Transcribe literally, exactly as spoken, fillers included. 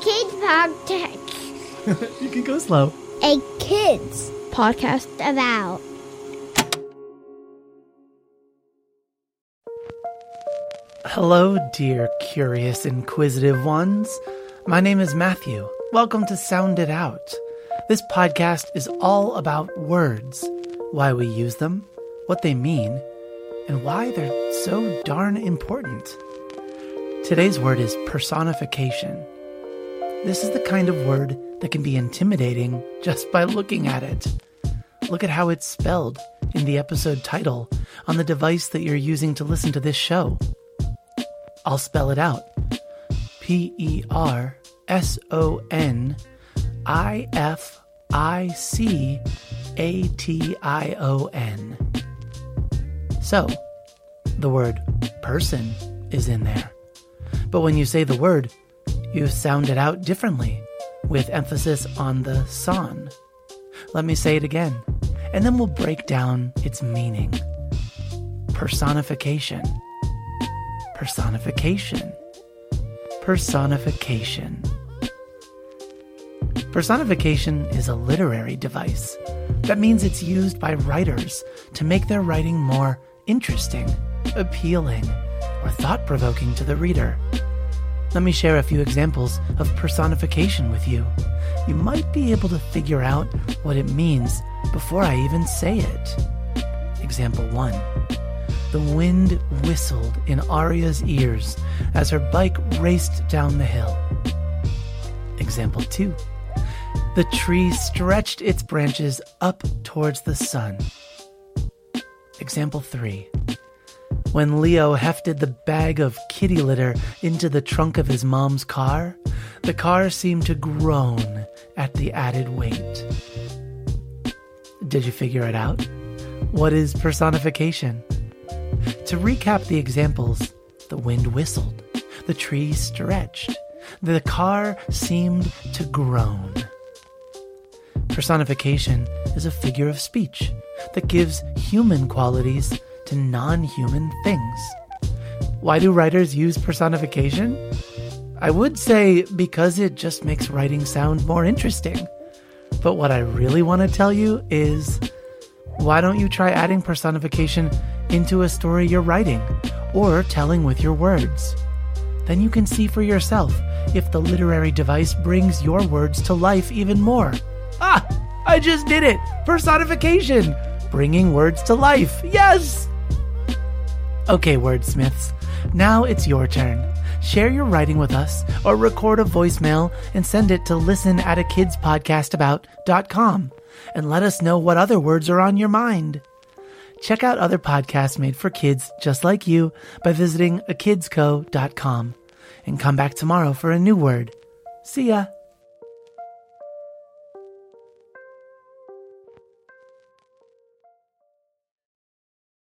kid's podcast. You can go slow. A kid's podcast about. Hello, dear curious, inquisitive ones. My name is Matthew. Welcome to Sound It Out. This podcast is all about words, why we use them, what they mean, and why they're so darn important. Today's word is personification. This is the kind of word that can be intimidating just by looking at it. Look at how it's spelled in the episode title on the device that you're using to listen to this show. I'll spell it out. P E R S O N I F I C A T I O N. So, the word person is in there. But when you say the word, you sound it out differently, with emphasis on the son. Let me say it again, and then we'll break down its meaning. Personification. Personification. Personification. Personification is a literary device. That means it's used by writers to make their writing more interesting, appealing, or thought-provoking to the reader. Let me share a few examples of personification with you. You might be able to figure out what it means before I even say it. Example one. The wind whistled in Aria's ears as her bike raced down the hill. Example two. The tree stretched its branches up towards the sun. Example three. When Leo hefted the bag of kitty litter into the trunk of his mom's car, the car seemed to groan at the added weight. Did you figure it out? What is personification? To recap the examples, the wind whistled, the tree stretched, the car seemed to groan. Personification is a figure of speech that gives human qualities to non-human things. Why do writers use personification? I would say because it just makes writing sound more interesting. But what I really want to tell you is, why don't you try adding personification into a story you're writing or telling with your words? Then you can see for yourself if the literary device brings your words to life even more. Ah! I just did it! Personification! Bringing words to life! Yes! Okay, wordsmiths. Now it's your turn. Share your writing with us or record a voicemail and send it to listen at a kids podcast about dot com and let us know what other words are on your mind. Check out other podcasts made for kids just like you by visiting a kids co dot com and come back tomorrow for a new word. See ya!